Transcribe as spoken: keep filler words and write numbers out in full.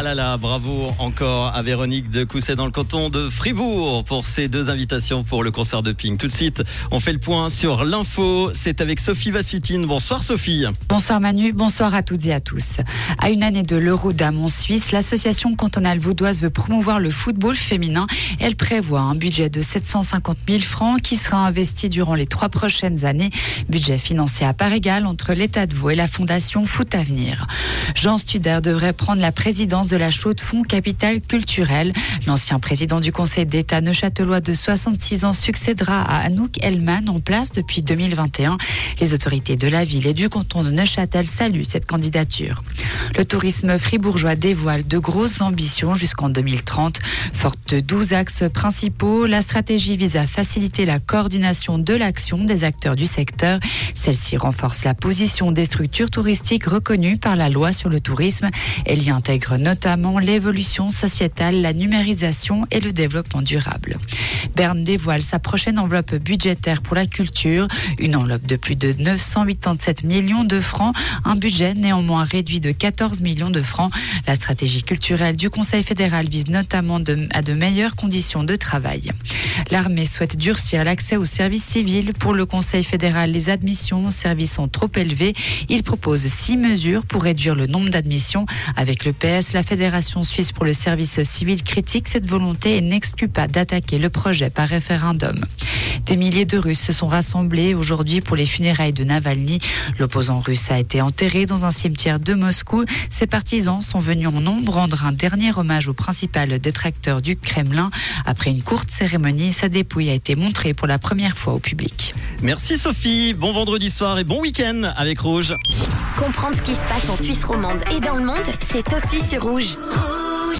Ah là là, bravo encore à Véronique de Cousset dans le canton de Fribourg pour ces deux invitations pour le concert de Ping. Tout de suite, on fait le point sur l'info. C'est avec Sophie Vassutine. Bonsoir Sophie. Bonsoir Manu, bonsoir à toutes et à tous. À une année de l'Euro Dame en Suisse, l'association cantonale vaudoise veut promouvoir le football féminin. Elle prévoit un budget de sept cent cinquante mille francs qui sera investi durant les trois prochaines années. Budget financé à part égale entre l'État de Vaud et la Fondation Foot Avenir. Jean Studer devrait prendre la présidence de la Chaux-de-Fonds capitale culturelle. L'ancien président du Conseil d'État neuchâtelois de soixante-six ans succédera à Anouk Elman, en place depuis deux mille vingt et un. Les autorités de la ville et du canton de Neuchâtel saluent cette candidature. Le tourisme fribourgeois dévoile de grosses ambitions jusqu'en deux mille trente. Forte de douze axes principaux, la stratégie vise à faciliter la coordination de l'action des acteurs du secteur. Celle-ci renforce la position des structures touristiques reconnues par la loi sur le tourisme. Elle y intègre notamment l'évolution sociétale, la numérisation et le développement durable. Berne dévoile sa prochaine enveloppe budgétaire pour la culture, une enveloppe de plus de neuf cent quatre-vingt-dix-sept millions de francs, un budget néanmoins réduit de quatorze millions de francs. La stratégie culturelle du Conseil fédéral vise notamment de, à de meilleures conditions de travail. L'armée souhaite durcir l'accès aux services civils. Pour le Conseil fédéral, les admissions aux services sont trop élevées. Il propose six mesures pour réduire le nombre d'admissions. Avec le P S, la Fédération suisse pour le service civil critique cette volonté et n'exclut pas d'attaquer le projet par référendum. Des milliers de Russes se sont rassemblés aujourd'hui pour les funérailles de Navalny. L'opposant russe a été enterré dans un cimetière de Moscou. Ses partisans sont venus en nombre rendre un dernier hommage au principal détracteur du Kremlin. Après une courte cérémonie, sa dépouille a été montrée pour la première fois au public. Merci Sophie, bon vendredi soir et bon week-end avec Rouge. Comprendre ce qui se passe en Suisse romande et dans le monde, c'est aussi sur Rouge.